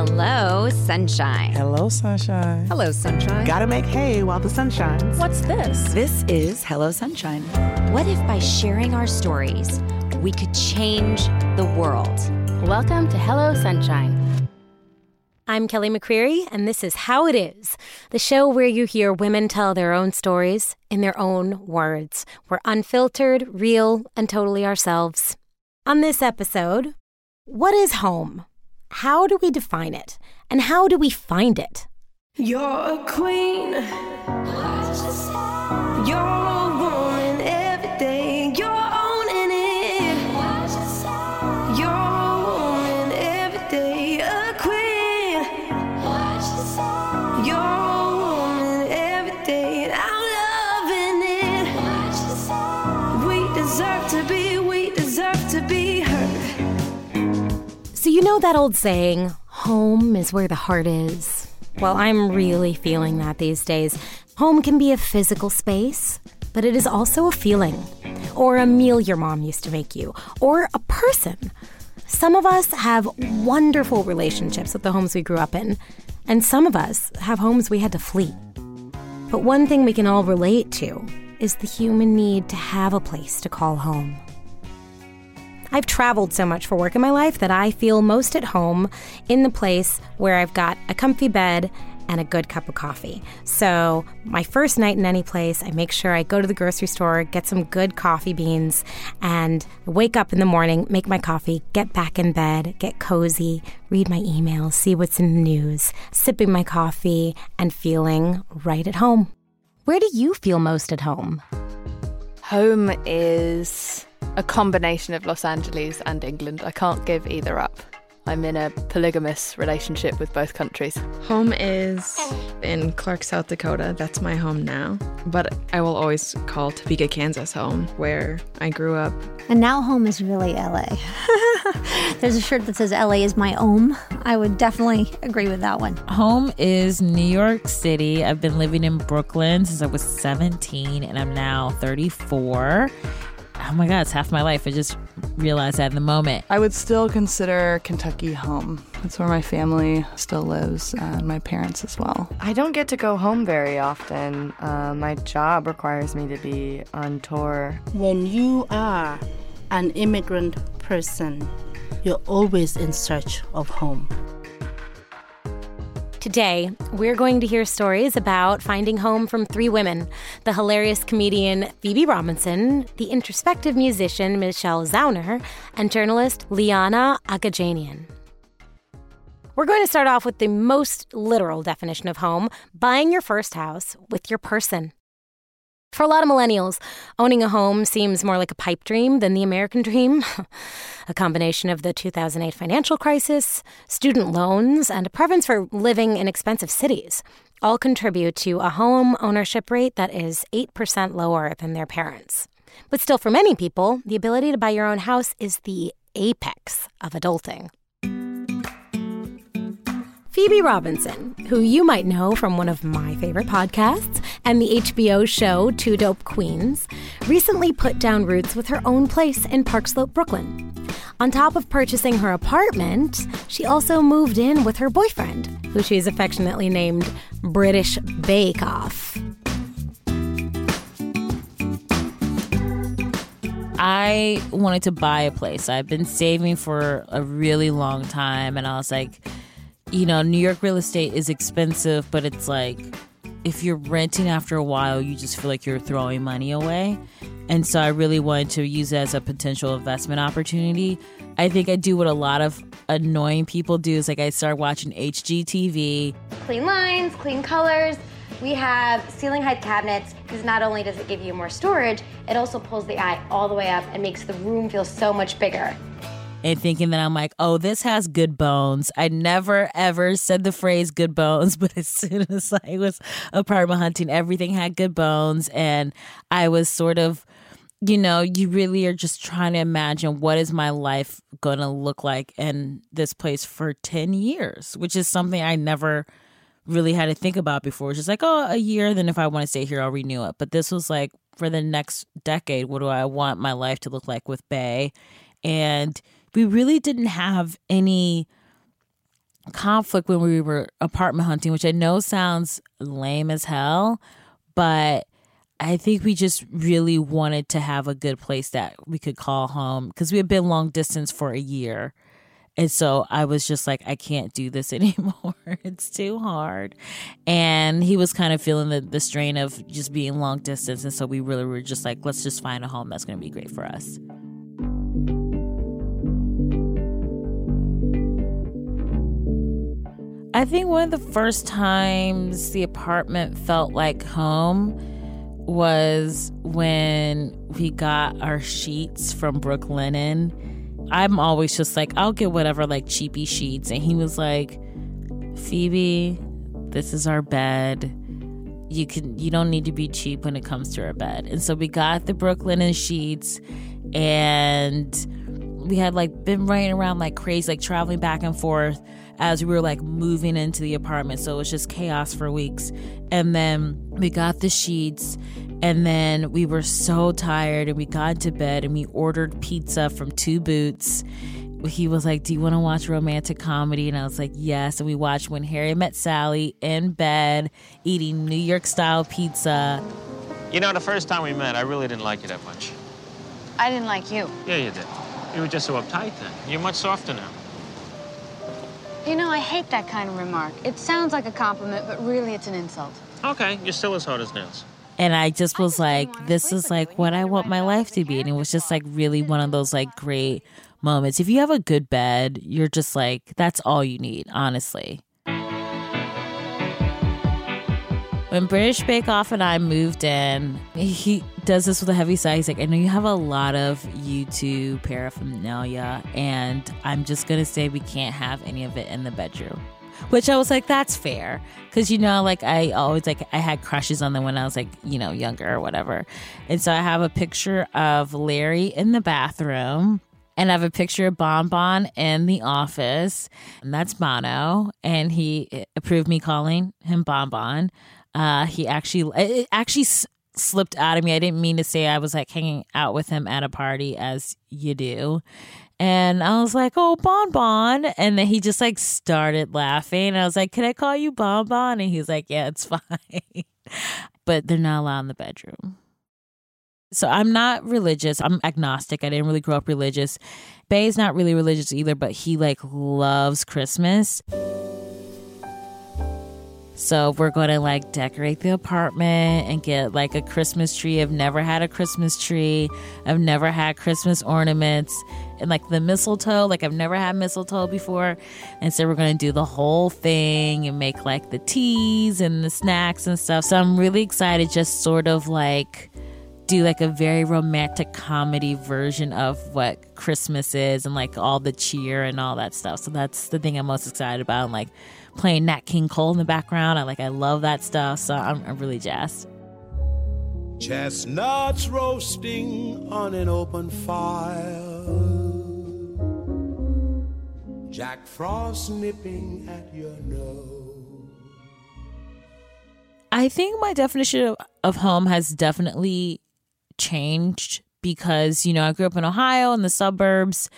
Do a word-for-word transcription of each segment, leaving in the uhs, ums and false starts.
Hello, Sunshine. Hello, Sunshine. Hello, Sunshine. Gotta make hay while the sun shines. What's this? This is Hello, Sunshine. What if by sharing our stories, we could change the world? Welcome to Hello, Sunshine. I'm Kelly McCreary, and this is How It Is, the show where you hear women tell their own stories in their own words. We're unfiltered, real, and totally ourselves. On this episode, what is home? How do we define it? And how do we find it? You're a queen. You're a woman every day. You're owning it. You're a woman every day. A queen. You're a woman every day. And I'm loving it. We deserve to be. We deserve to be heard. So you know that old saying, home is where the heart is? Well, I'm really feeling that these days. Home can be a physical space, but it is also a feeling. Or a meal your mom used to make you. Or a person. Some of us have wonderful relationships with the homes we grew up in. And some of us have homes we had to flee. But one thing we can all relate to is the human need to have a place to call home. I've traveled so much for work in my life that I feel most at home in the place where I've got a comfy bed and a good cup of coffee. So my first night in any place, I make sure I go to the grocery store, get some good coffee beans, and wake up in the morning, make my coffee, get back in bed, get cozy, read my emails, see what's in the news, sipping my coffee, and feeling right at home. Where do you feel most at home? Home is a combination of Los Angeles and England. I can't give either up. I'm in a polygamous relationship with both countries. Home is in Clark, South Dakota. That's my home now. But I will always call Topeka, Kansas home, where I grew up. And now home is really L A. There's a shirt that says L A is my home. I would definitely agree with that one. Home is New York City. I've been living in Brooklyn since I was seventeen, and I'm now thirty-four. Oh my God, it's half my life. I just realized that in the moment. I would still consider Kentucky home. That's where my family still lives, and uh, my parents as well. I don't get to go home very often. Uh, my job requires me to be on tour. When you are an immigrant person, you're always in search of home. Today, we're going to hear stories about finding home from three women. The hilarious comedian Phoebe Robinson, the introspective musician Michelle Zauner, and journalist Liana Agajanian. We're going to start off with the most literal definition of home, buying your first house with your person. For a lot of millennials, owning a home seems more like a pipe dream than the American dream. A combination of the two thousand eight financial crisis, student loans, and a preference for living in expensive cities all contribute to a home ownership rate that is eight percent lower than their parents. But still, for many people, the ability to buy your own house is the apex of adulting. Phoebe Robinson, who you might know from one of my favorite podcasts and the H B O show Two Dope Queens, recently put down roots with her own place in Park Slope, Brooklyn. On top of purchasing her apartment, she also moved in with her boyfriend, who she's affectionately named British Bake Off. I wanted to buy a place. I've been saving for a really long time, and I was like, you know, New York real estate is expensive, but it's like, if you're renting after a while, you just feel like you're throwing money away. And so I really wanted to use it as a potential investment opportunity. I think I do what a lot of annoying people do is like I start watching H G T V. Clean lines, clean colors. We have ceiling height cabinets because not only does it give you more storage, it also pulls the eye all the way up and makes the room feel so much bigger. And thinking that I'm like, oh, this has good bones. I never, ever said the phrase good bones, but as soon as I was apartment hunting, everything had good bones. And I was sort of, you know, you really are just trying to imagine what is my life going to look like in this place for ten years, which is something I never really had to think about before. It's just like, oh, a year, then if I want to stay here, I'll renew it. But this was like, for the next decade, what do I want my life to look like with Bay? And we really didn't have any conflict when we were apartment hunting, which I know sounds lame as hell, but I think we just really wanted to have a good place that we could call home because we had been long distance for a year. And so I was just like, I can't do this anymore. It's too hard. And he was kind of feeling the, the strain of just being long distance. And so we really were just like, let's just find a home that's going to be great for us. I think one of the first times the apartment felt like home was when we got our sheets from Brooklinen. I'm always just like, I'll get whatever, like, cheapy sheets. And he was like, Phoebe, this is our bed. You can, you don't need to be cheap when it comes to our bed. And so we got the Brooklinen sheets, and we had, like, been running around like crazy, like traveling back and forth as we were, like, moving into the apartment. So it was just chaos for weeks. And then we got the sheets, and then we were so tired, and we got into bed, and we ordered pizza from Two Boots. He was like, do you want to watch romantic comedy? And I was like, yes. And we watched When Harry Met Sally in bed, eating New York-style pizza. You know, the first time we met, I really didn't like you that much. I didn't like you. Yeah, you did. You were just so uptight then. You're much softer now. You know, I hate that kind of remark. It sounds like a compliment, but really it's an insult. Okay, you're still as hard as nails. And I just was like, this is like what I want my life to be. And it was just like really one of those like great moments. If you have a good bed, you're just like, that's all you need, honestly. When British Bake Off and I moved in, he does this with a heavy sigh. He's like, I know you have a lot of U two paraphernalia, and I'm just going to say we can't have any of it in the bedroom. Which I was like, that's fair. Because, you know, like I always like I had crushes on them when I was like, you know, younger or whatever. And so I have a picture of Larry in the bathroom. And I have a picture of Bon Bon in the office. And that's Bono. And he approved me calling him Bon Bon. Uh, he actually, it actually s- slipped out of me. I didn't mean to say I was like hanging out with him at a party, as you do. And I was like, oh, Bon Bon. And then he just like started laughing. And I was like, can I call you Bon Bon? And he's like, yeah, it's fine. But they're not allowed in the bedroom. So I'm not religious. I'm agnostic. I didn't really grow up religious. Bay's not really religious either, but he like loves Christmas. So we're going to like decorate the apartment and get like a Christmas tree. I've never had a Christmas tree. I've never had Christmas ornaments and like the mistletoe. Like I've never had mistletoe before. And so we're going to do the whole thing and make like the teas and the snacks and stuff. So I'm really excited, just sort of like do like a very romantic comedy version of what Christmas is and like all the cheer and all that stuff. So that's the thing I'm most excited about. And like playing Nat King Cole in the background. I like, I love that stuff, so I'm, I'm really jazzed. Chestnuts roasting on an open fire. Jack Frost nipping at your nose. I think my definition of, of home has definitely changed because, you know, I grew up in Ohio in the suburbs.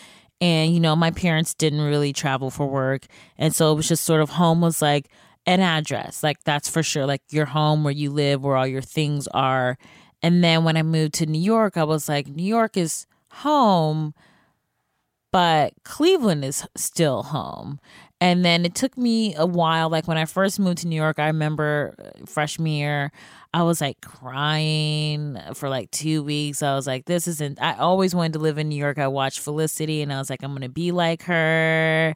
And, you know, my parents didn't really travel for work. And so it was just sort of home was like an address. Like, that's for sure. Like, your home where you live, where all your things are. And then when I moved to New York, I was like, New York is home, but Cleveland is still home. And then it took me a while. Like, when I first moved to New York, I remember freshman year, I was like crying for like two weeks. I was like, this isn't, I always wanted to live in New York. I watched Felicity and I was like, I'm going to be like her.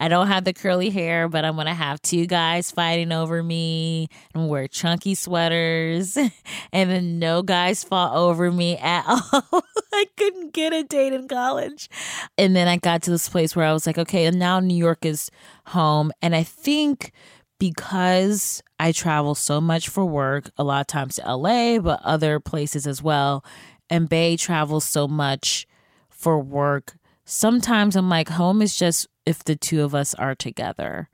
I don't have the curly hair, but I'm going to have two guys fighting over me and wear chunky sweaters and then no guys fought over me at all. I couldn't get a date in college. And then I got to this place where I was like, okay, and now New York is home. And I think because I travel so much for work, a lot of times to L A, but other places as well. And Bay travels so much for work. Sometimes I'm like, home is just if the two of us are together.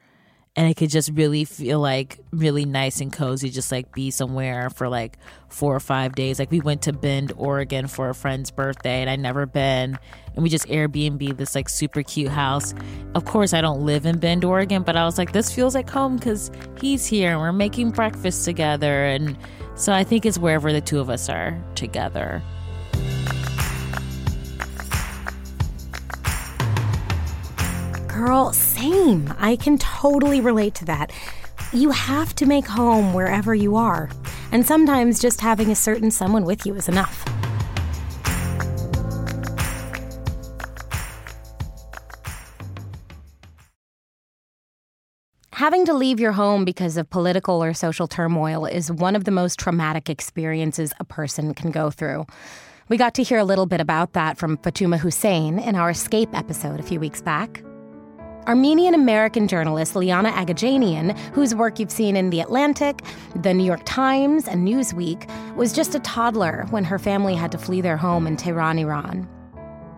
and it could just really feel like really nice and cozy, just like be somewhere for like four or five days. Like we went to Bend, Oregon for a friend's birthday, and I'd never been, and we just Airbnb this like super cute house. Of course, I don't live in Bend, Oregon, but I was like, this feels like home because he's here and we're making breakfast together. And so I think it's wherever the two of us are together. Girl, same. I can totally relate to that. You have to make home wherever you are. And sometimes just having a certain someone with you is enough. Having to leave your home because of political or social turmoil is one of the most traumatic experiences a person can go through. We got to hear a little bit about that from Fatuma Hussein in our Escape episode a few weeks back. Armenian-American journalist Liana Agajanian, whose work you've seen in The Atlantic, The New York Times, and Newsweek, was just a toddler when her family had to flee their home in Tehran, Iran.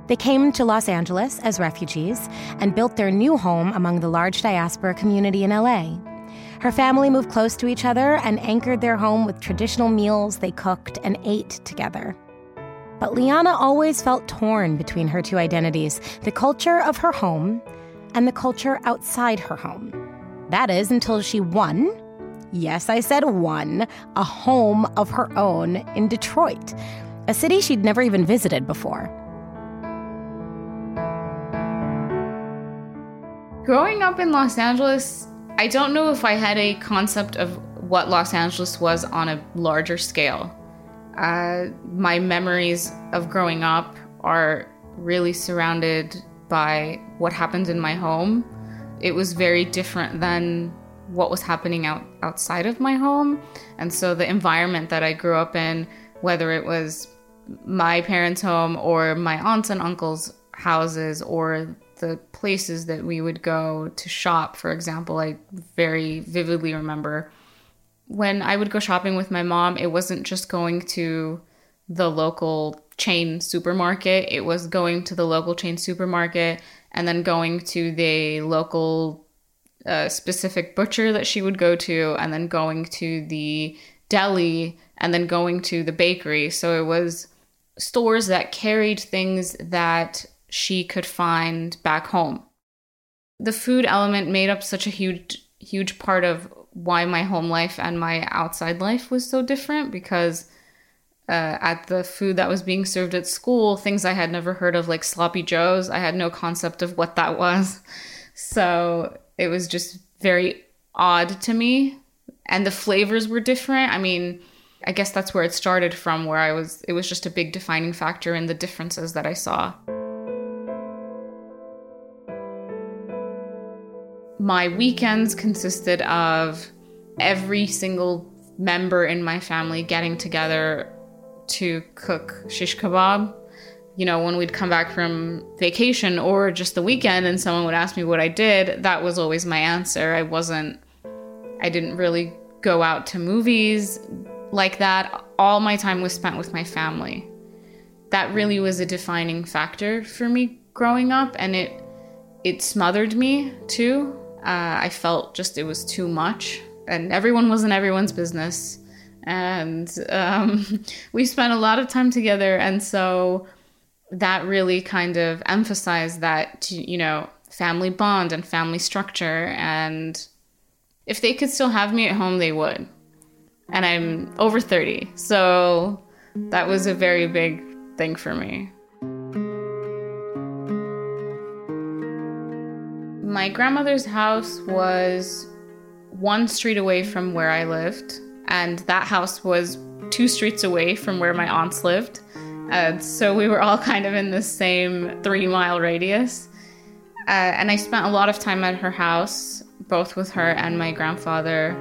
They came to Los Angeles as refugees and built their new home among the large diaspora community in L A. Her family moved close to each other and anchored their home with traditional meals they cooked and ate together. But Liana always felt torn between her two identities, the culture of her home and the culture outside her home. That is, until she won, yes, I said won, a home of her own in Detroit, a city she'd never even visited before. Growing up in Los Angeles, I don't know if I had a concept of what Los Angeles was on a larger scale. Uh, my memories of growing up are really surrounded by what happened in my home. It was very different than what was happening out, outside of my home. And so the environment that I grew up in, whether it was my parents' home or my aunts and uncles' houses or the places that we would go to shop, for example, I very vividly remember when I would go shopping with my mom, it wasn't just going to the local chain supermarket. It was going to the local chain supermarket and then going to the local uh, specific butcher that she would go to, and then going to the deli, and then going to the bakery. So it was stores that carried things that she could find back home. The food element made up such a huge, huge part of why my home life and my outside life was so different, because Uh, at the food that was being served at school, things I had never heard of, like sloppy joes, I had no concept of what that was. So it was just very odd to me. And the flavors were different. I mean, I guess that's where it started from, where I was, it was just a big defining factor in the differences that I saw. My weekends consisted of every single member in my family getting together to cook shish kebab. You know, when we'd come back from vacation or just the weekend and someone would ask me what I did, that was always my answer. I wasn't, I didn't really go out to movies like that. All my time was spent with my family. That really was a defining factor for me growing up, and it it smothered me too. Uh, I felt just it was too much, and everyone was in everyone's business. And um, we spent a lot of time together. And so that really kind of emphasized that, you know, family bond and family structure. And if they could still have me at home, they would. And I'm over thirty. So that was a very big thing for me. My grandmother's house was one street away from where I lived. And that house was two streets away from where my aunts lived. Uh, so we were all kind of in the same three-mile radius. Uh, and I spent a lot of time at her house, both with her and my grandfather.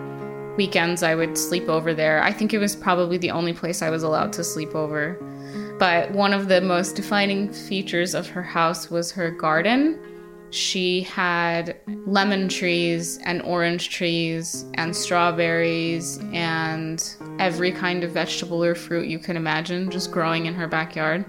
Weekends, I would sleep over there. I think it was probably the only place I was allowed to sleep over. But one of the most defining features of her house was her garden. She had lemon trees and orange trees and strawberries and every kind of vegetable or fruit you can imagine just growing in her backyard.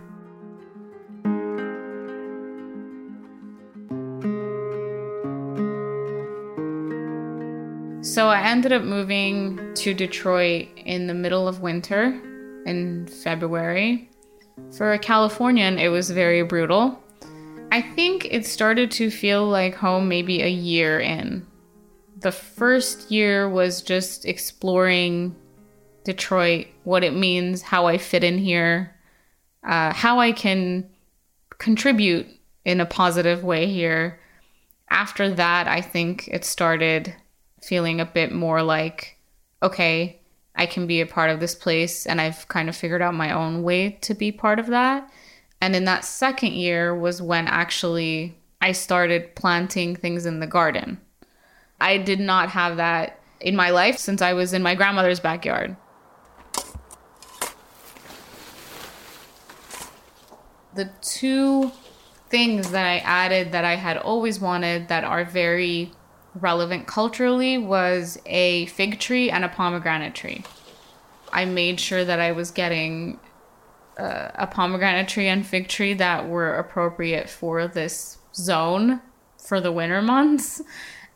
So I ended up moving to Detroit in the middle of winter in February. For a Californian, it was very brutal. I think it started to feel like home maybe a year in. The first year was just exploring Detroit, what it means, how I fit in here, uh, how I can contribute in a positive way here. After that, I think it started feeling a bit more like, okay, I can be a part of this place, and I've kind of figured out my own way to be part of that. And in that second year was when actually I started planting things in the garden. I did not have that in my life since I was in my grandmother's backyard. The two things that I added that I had always wanted that are very relevant culturally was a fig tree and a pomegranate tree. I made sure that I was getting uh, a pomegranate tree and fig tree that were appropriate for this zone for the winter months.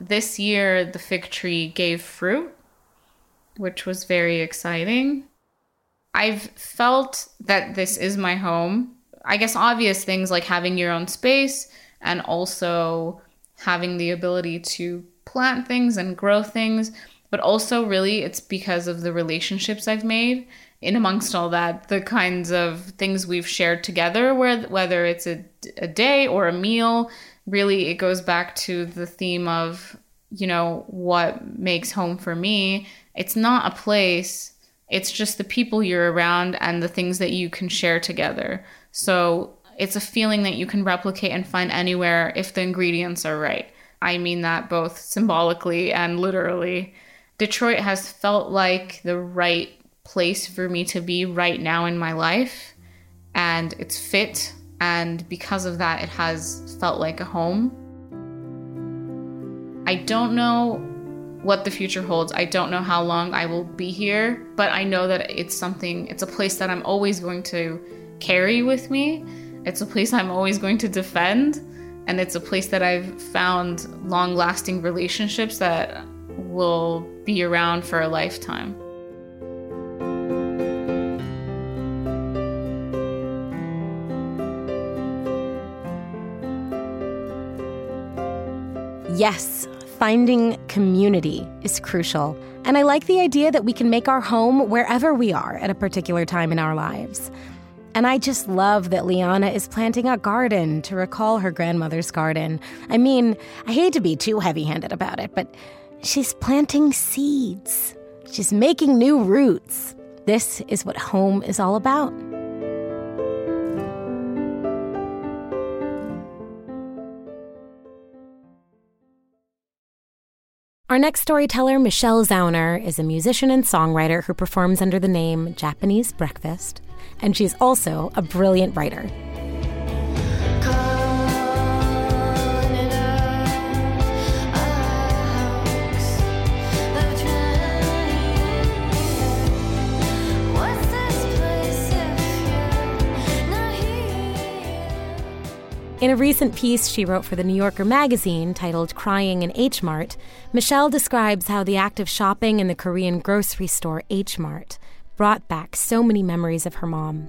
This year, the fig tree gave fruit, which was very exciting. I've felt that this is my home. I guess obvious things like having your own space and also having the ability to plant things and grow things, but also really it's because of the relationships I've made. In amongst all that, the kinds of things we've shared together, where whether it's a, a day or a meal, really it goes back to the theme of, you know, what makes home for me. It's not a place, it's just the people you're around and the things that you can share together. So it's a feeling that you can replicate and find anywhere if the ingredients are right. I mean that both symbolically and literally. Detroit has felt like the right place for me to be right now in my life, and it's fit, and because of that, it has felt like a home. I don't know what the future holds. I don't know how long I will be here, but I know that it's something, it's a place that I'm always going to carry with me. It's a place I'm always going to defend, and it's a place that I've found long-lasting relationships that will be around for a lifetime. Yes, finding community is crucial, and I like the idea that we can make our home wherever we are at a particular time in our lives. And I just love that Liana is planting a garden to recall her grandmother's garden. I mean, I hate to be too heavy-handed about it, but she's planting seeds. She's making new roots. This is what home is all about. Our next storyteller, Michelle Zauner, is a musician and songwriter who performs under the name Japanese Breakfast. And she's also a brilliant writer. In a recent piece she wrote for The New Yorker magazine titled Crying in H Mart, Michelle describes how the act of shopping in the Korean grocery store H Mart brought back so many memories of her mom,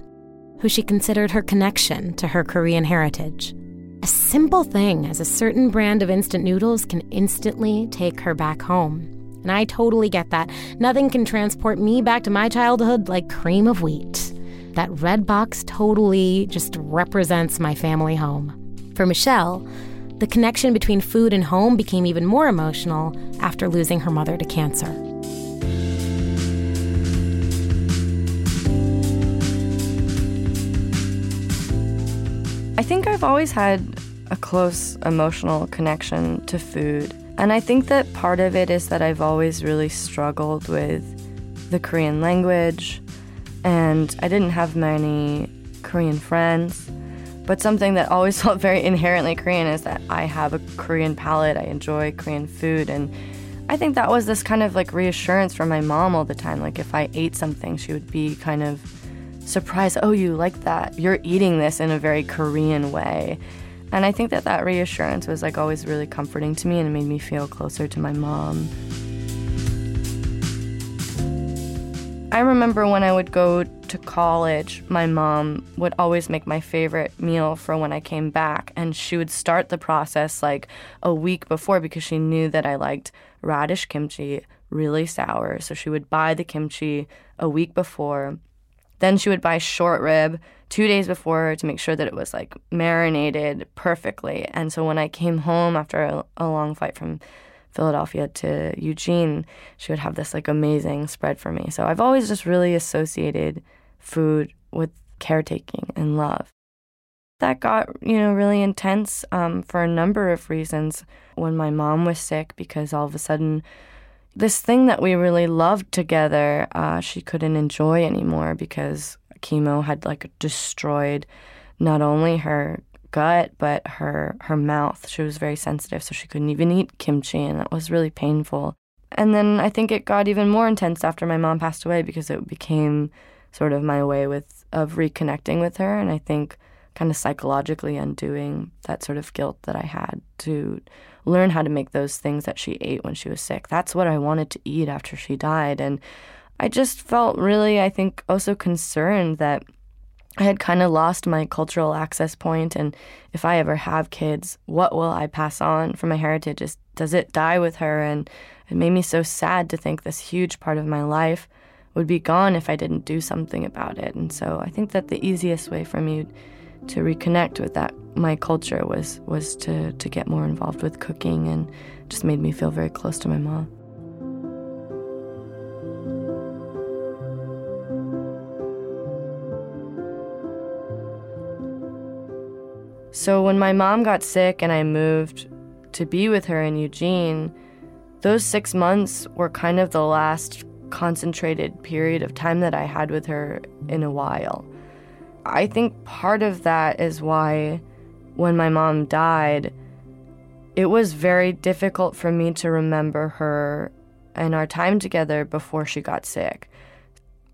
who she considered her connection to her Korean heritage. A simple thing as a certain brand of instant noodles can instantly take her back home. And I totally get that. Nothing can transport me back to my childhood like cream of wheat. That red box totally just represents my family home. For Michelle, the connection between food and home became even more emotional after losing her mother to cancer. I think I've always had a close emotional connection to food. And I think that part of it is that I've always really struggled with the Korean language. And I didn't have many Korean friends. But something that always felt very inherently Korean is that I have a Korean palate. I enjoy Korean food. And I think that was this kind of like reassurance from my mom all the time. Like if I ate something, she would be kind of surprise, oh, you like that. You're eating this in a very Korean way. And I think that that reassurance was like always really comforting to me and it made me feel closer to my mom. I remember when I would go to college, my mom would always make my favorite meal for when I came back, and she would start the process like a week before because she knew that I liked radish kimchi really sour. So she would buy the kimchi a week before. Then she would buy short rib two days before to make sure that it was like marinated perfectly. And so when I came home after a, a long flight from Philadelphia to Eugene, she would have this like amazing spread for me. So I've always just really associated food with caretaking and love. That got, you know, really intense um, for a number of reasons when my mom was sick, because all of a sudden this thing that we really loved together, uh, she couldn't enjoy anymore because chemo had like destroyed not only her gut, but her, her mouth. She was very sensitive, so she couldn't even eat kimchi, and that was really painful. And then I think it got even more intense after my mom passed away, because it became sort of my way with of reconnecting with her, and I think kind of psychologically undoing that sort of guilt that I had to learn how to make those things that she ate when she was sick. That's what I wanted to eat after she died. And I just felt really, I think, also concerned that I had kind of lost my cultural access point, and if I ever have kids, what will I pass on from my heritage? Is, does it die with her? And it made me so sad to think this huge part of my life would be gone if I didn't do something about it. And so I think that the easiest way for me to reconnect with that, my culture, was was to, to get more involved with cooking, and just made me feel very close to my mom. So when my mom got sick and I moved to be with her in Eugene, those six months were kind of the last concentrated period of time that I had with her in a while. I think part of that is why when my mom died, it was very difficult for me to remember her and our time together before she got sick.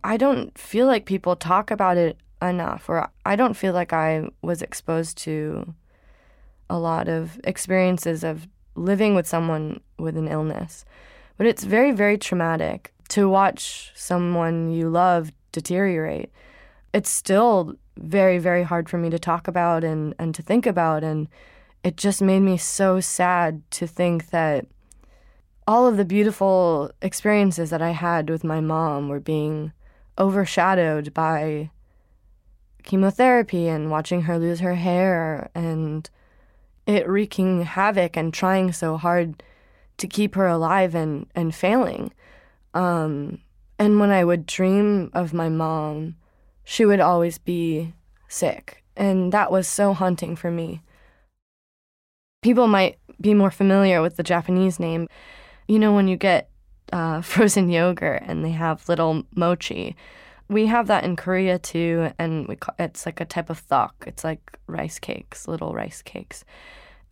I don't feel like people talk about it enough, or I don't feel like I was exposed to a lot of experiences of living with someone with an illness. But it's very, very traumatic to watch someone you love deteriorate. It's still very, very hard for me to talk about and, and to think about, and it just made me so sad to think that all of the beautiful experiences that I had with my mom were being overshadowed by chemotherapy and watching her lose her hair and it wreaking havoc and trying so hard to keep her alive and, and failing. Um, and when I would dream of my mom, she would always be sick. And that was so haunting for me. People might be more familiar with the Japanese name. You know, when you get uh, frozen yogurt and they have little mochi, we have that in Korea, too, and we call, it's like a type of tteok. It's like rice cakes, little rice cakes.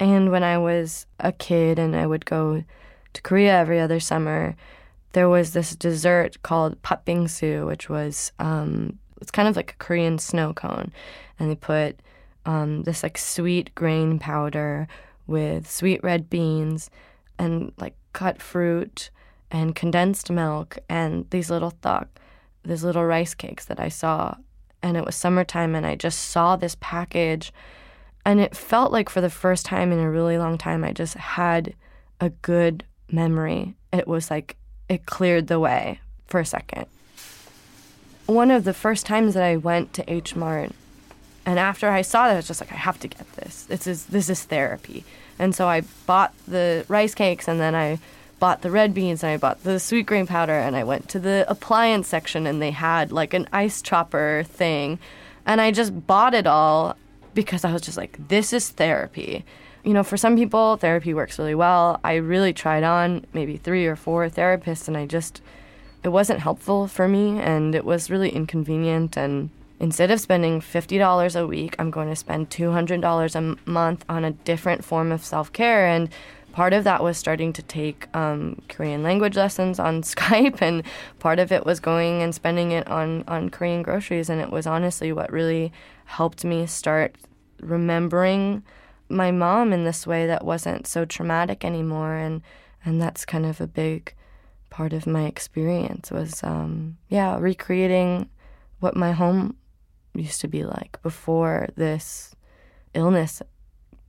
And when I was a kid and I would go to Korea every other summer, there was this dessert called Patbingsu, which was, um, it's kind of like a Korean snow cone. And they put um, this, like, sweet grain powder with sweet red beans and, like, cut fruit and condensed milk and these little tteok. These little rice cakes that I saw, and it was summertime, and I just saw this package, and it felt like for the first time in a really long time I just had a good memory. It was like it cleared the way for a second. One of the first times that I went to H Mart, and after I saw that, I was just like, I have to get this. This is this is therapy. And so I bought the rice cakes, and then I bought the red beans, and I bought the sweet grain powder, and I went to the appliance section, and they had like an ice chopper thing, and I just bought it all because I was just like, this is therapy. You know, for some people, therapy works really well. I really tried on maybe three or four therapists, and I just, it wasn't helpful for me, and it was really inconvenient, and instead of spending fifty dollars a week, I'm going to spend two hundred dollars a month on a different form of self-care, and part of that was starting to take um, Korean language lessons on Skype, and part of it was going and spending it on, on Korean groceries, and it was honestly what really helped me start remembering my mom in this way that wasn't so traumatic anymore, and, and that's kind of a big part of my experience was, um, yeah, recreating what my home used to be like before this illness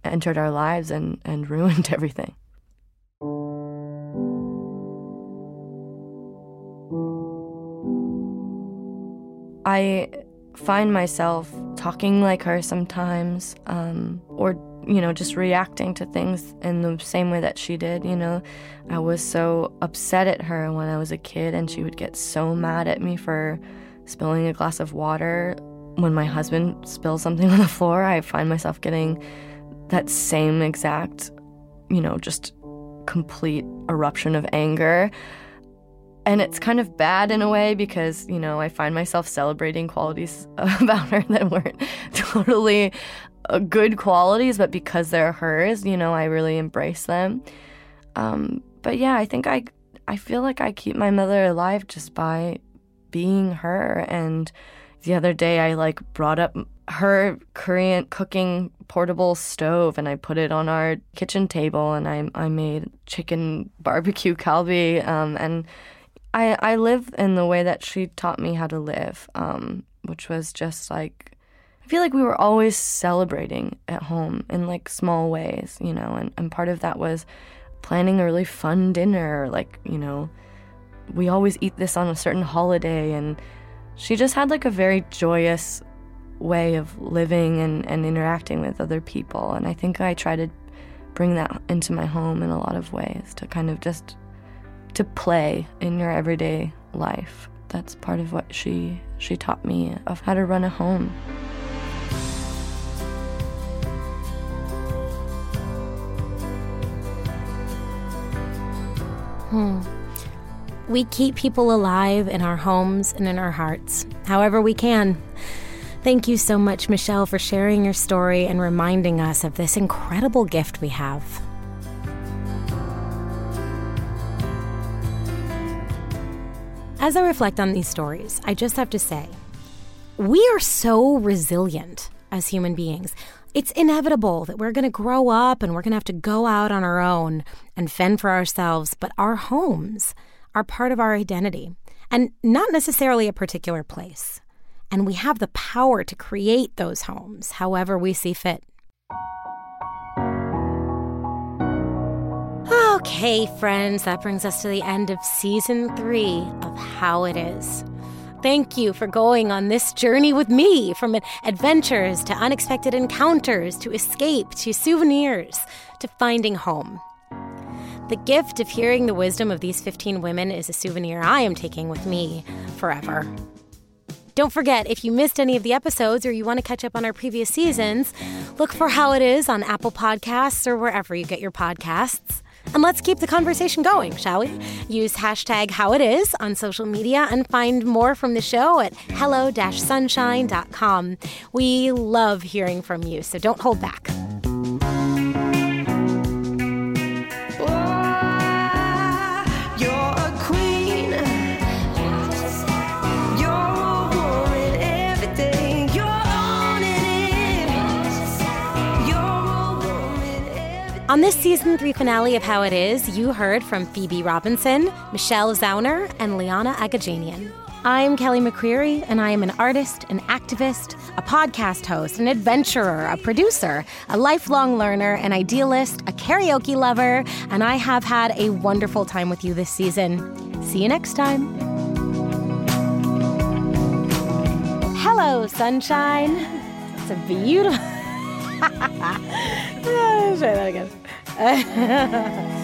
entered our lives and, and ruined everything. I find myself talking like her sometimes, um, or, you know, just reacting to things in the same way that she did, you know. I was so upset at her when I was a kid, and she would get so mad at me for spilling a glass of water. When my husband spills something on the floor, I find myself getting that same exact, you know, just complete eruption of anger. And it's kind of bad in a way because, you know, I find myself celebrating qualities about her that weren't totally good qualities, but because they're hers, you know, I really embrace them. Um, but yeah, I think I, I feel like I keep my mother alive just by being her. And the other day I, like, brought up her Korean cooking portable stove and I put it on our kitchen table and I, I made chicken barbecue kalbi, um, and... I, I live in the way that she taught me how to live, um, which was just like, I feel like we were always celebrating at home in like small ways, you know, and, and part of that was planning a really fun dinner, like, you know, we always eat this on a certain holiday, and she just had like a very joyous way of living and, and interacting with other people, and I think I try to bring that into my home in a lot of ways, to kind of just... to play in your everyday life. That's part of what she she taught me, of how to run a home. Hmm. We keep people alive in our homes and in our hearts, however we can. Thank you so much, Michelle, for sharing your story and reminding us of this incredible gift we have. As I reflect on these stories, I just have to say, we are so resilient as human beings. It's inevitable that we're going to grow up and we're going to have to go out on our own and fend for ourselves, but our homes are part of our identity, and not necessarily a particular place. And we have the power to create those homes however we see fit. Okay, friends, that brings us to the end of season three of How It Is. Thank you for going on this journey with me, from adventures to unexpected encounters to escape to souvenirs to finding home. The gift of hearing the wisdom of these fifteen women is a souvenir I am taking with me forever. Don't forget, if you missed any of the episodes or you want to catch up on our previous seasons, look for How It Is on Apple Podcasts or wherever you get your podcasts. And let's keep the conversation going, shall we? Use hashtag HowItIs on social media and find more from the show at hello dash sunshine dot com. We love hearing from you, so don't hold back. On this season three finale of How It Is, you heard from Phoebe Robinson, Michelle Zauner, and Liana Agajanian. I'm Kelly McCreary, and I am an artist, an activist, a podcast host, an adventurer, a producer, a lifelong learner, an idealist, a karaoke lover, and I have had a wonderful time with you this season. See you next time. Hello, Sunshine. It's a beautiful... Try that again.